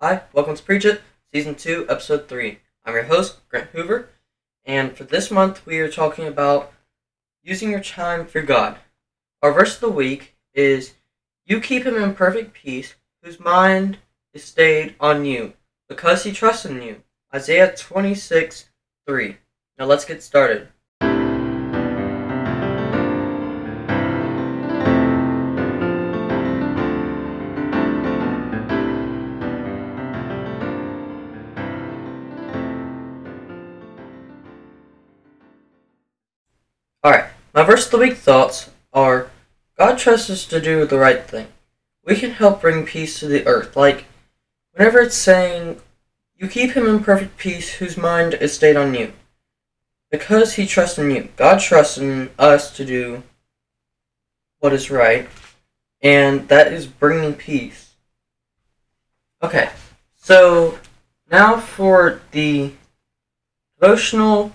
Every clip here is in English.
Hi, welcome to Preach It, Season 2, Episode 3. I'm your host, Grant Hoover, and for this month we are talking about using your time for God. Our verse of the week is, "You keep him in perfect peace, whose mind is stayed on you, because he trusts in you." Isaiah 26, 3. Now let's get started. Alright, my verse of the week thoughts are, God trusts us to do the right thing. We can help bring peace to the earth. Like, whenever it's saying, "You keep him in perfect peace whose mind is stayed on you, because he trusts in you." God trusts in us to do what is right, and that is bringing peace. Okay, so now for the devotional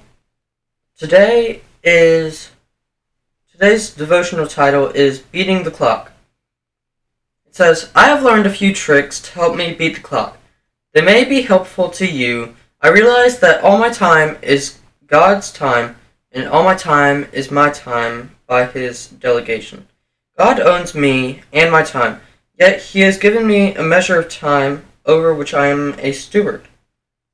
today. Today's devotional title is "Beating the Clock." It says, "I have learned a few tricks to help me beat the clock. They may be helpful to you. I realize that all my time is God's time, and all my time is my time by his delegation. God owns me and my time, yet he has given me a measure of time over which I am a steward.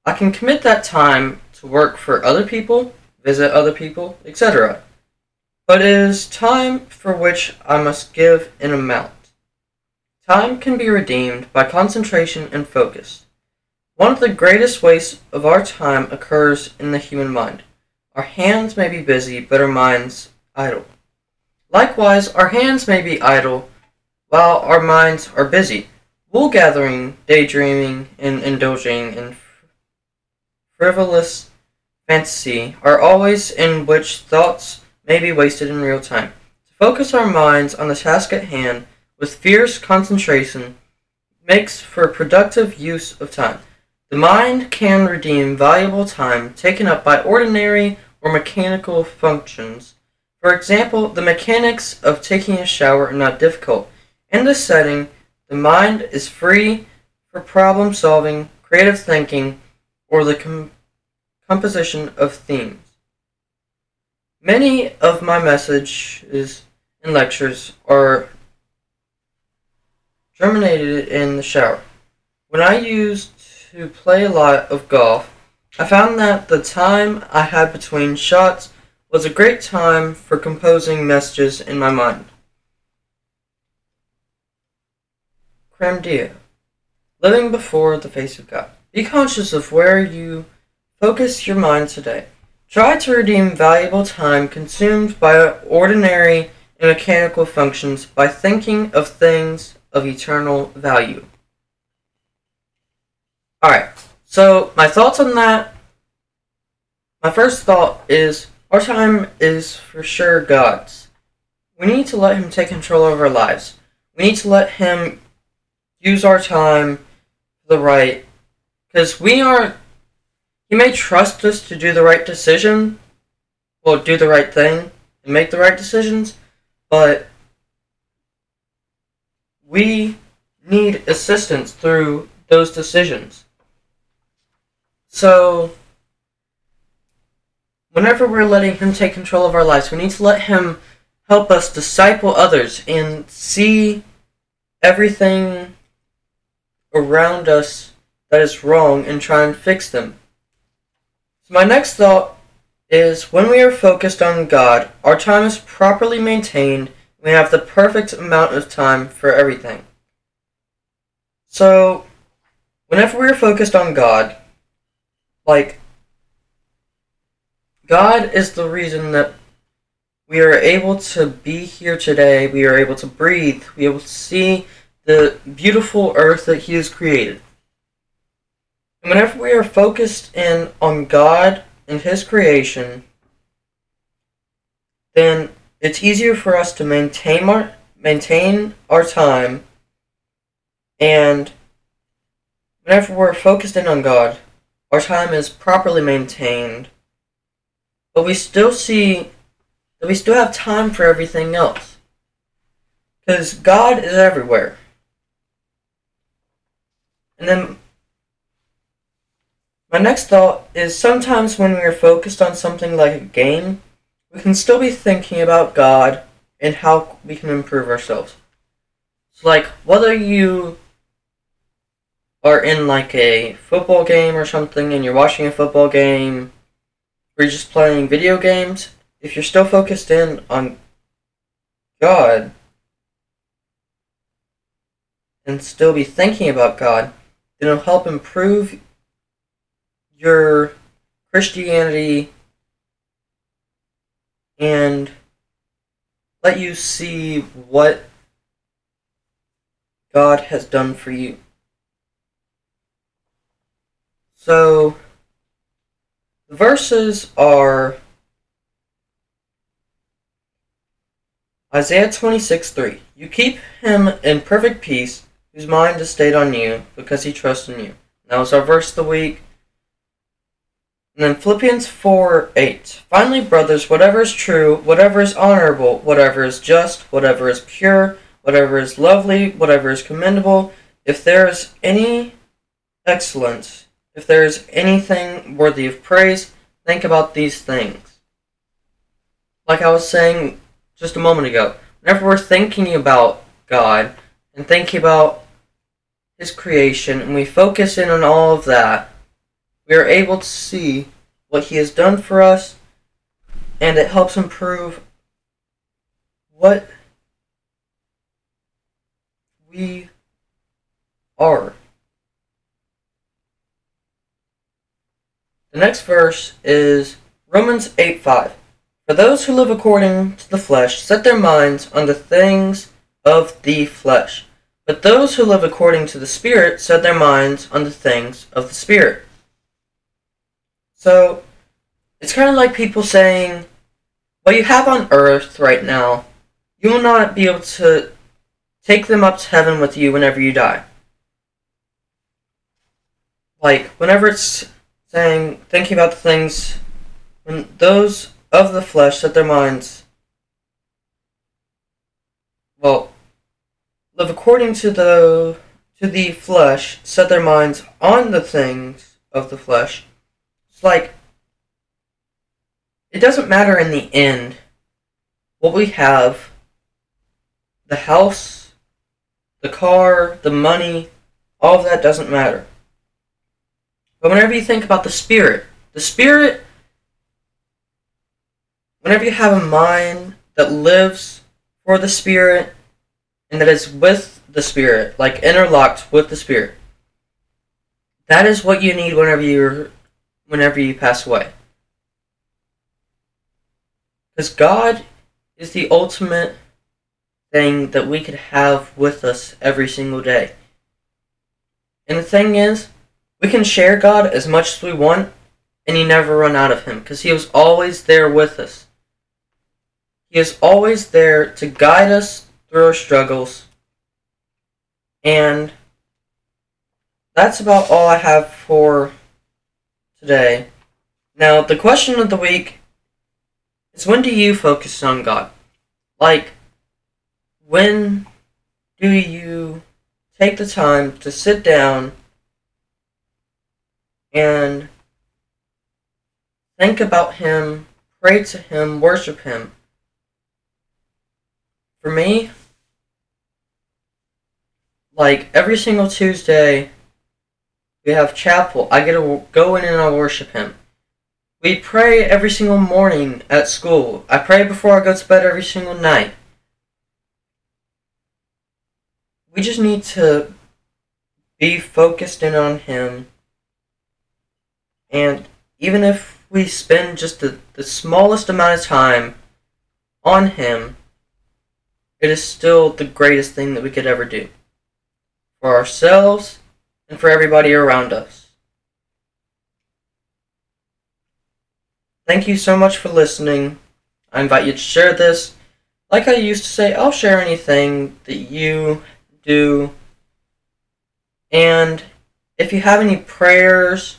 I can commit that time to work for other people, visit other people, etc. But it is time for which I must give an amount. Time can be redeemed by concentration and focus. One of the greatest wastes of our time occurs in the human mind. Our hands may be busy, but our minds idle. Likewise, our hands may be idle while our minds are busy, wool gathering, daydreaming, and indulging in frivolous fantasy are always in which thoughts may be wasted in real time. To focus our minds on the task at hand with fierce concentration makes for productive use of time. The mind can redeem valuable time taken up by ordinary or mechanical functions. For example, the mechanics of taking a shower are not difficult. In this setting, the mind is free for problem solving, creative thinking, or the composition of themes. Many of my messages and lectures are germinated in the shower. When I used to play a lot of golf, I found that the time I had between shots was a great time for composing messages in my mind. Coram Deo. Living before the face of God. Be conscious of where you focus your mind today. Try to redeem valuable time consumed by ordinary and mechanical functions by thinking of things of eternal value." Alright, so my thoughts on that. My first thought is, our time is for sure God's. We need to let him take control of our lives. We need to let him use our time for the right, because we aren't— he may trust us to do the right decision, or do the right thing, and make the right decisions, but we need assistance through those decisions. So, whenever we're letting him take control of our lives, we need to let him help us disciple others and see everything around us that is wrong and try and fix them. My next thought is, when we are focused on God, our time is properly maintained, and we have the perfect amount of time for everything. So, whenever we are focused on God, like, God is the reason that we are able to be here today, we are able to breathe, we are able to see the beautiful earth that he has created. And whenever we are focused in on God and his creation, then it's easier for us to maintain our time. And whenever we're focused in on God, our time is properly maintained, but we still see that we still have time for everything else, because God is everywhere. And then My next thought is sometimes when we are focused on something like a game, we can still be thinking about God and how we can improve ourselves. So like whether you are in like a football game or something and you're watching a football game or you're just playing video games, if you're still focused in on God and still be thinking about God, then it'll help improve your Christianity and let you see what God has done for you. So, the verses are Isaiah 26:3. You keep him in perfect peace, whose mind is stayed on you, because he trusts in you. That was our verse of the week. And then Philippians 4:8. Finally, brothers, whatever is true, whatever is honorable, whatever is just, whatever is pure, whatever is lovely, whatever is commendable, if there is any excellence, if there is anything worthy of praise, think about these things. Like I was saying just a moment ago, whenever we're thinking about God and thinking about His creation and we focus in on all of that, we are able to see what He has done for us, and it helps improve what we are. The next verse is Romans 8:5. For those who live according to the flesh set their minds on the things of the flesh, but those who live according to the Spirit set their minds on the things of the Spirit. So, it's kind of like people saying, what you have on earth right now, you will not be able to take them up to heaven with you whenever you die. Like, whenever it's saying, thinking about the things, when those of the flesh set their minds, well, live according to the flesh, set their minds on the things of the flesh. Like, it doesn't matter in the end what we have, the house, the car, the money, all of that doesn't matter. But whenever you think about the Spirit, whenever you have a mind that lives for the Spirit and that is with the Spirit, like interlocked with the Spirit, that is what you need whenever you pass away. Because God is the ultimate thing that we could have with us every single day. And the thing is, we can share God as much as we want, and you never run out of Him, because He was always there with us. He is always there to guide us through our struggles. And that's about all I have for today. Now, the question of the week is, when do you focus on God? Like, when do you take the time to sit down and think about Him, pray to Him, worship Him? For me, like, every single Tuesday, we have chapel. I get to go in and I worship Him. We pray every single morning at school. I pray before I go to bed every single night. We just need to be focused in on Him. And even if we spend just the smallest amount of time on Him, it is still the greatest thing that we could ever do for ourselves and for everybody around us. Thank you so much for listening. I invite you to share this. Like I used to say, I'll share anything that you do. And if you have any prayers,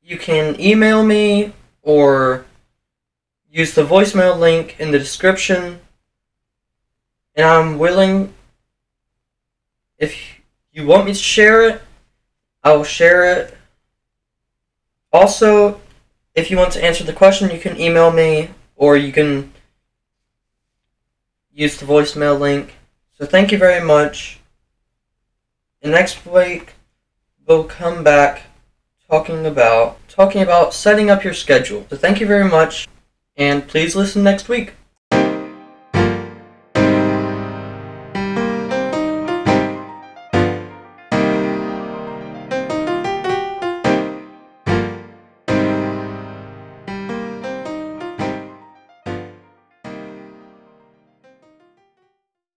you can email me or use the voicemail link in the description. And I'm willing, if you want me to share it, I will share it. Also, if you want to answer the question, you can email me, or you can use the voicemail link. So thank you very much. And next week, we'll come back talking about setting up your schedule. So thank you very much, and please listen next week.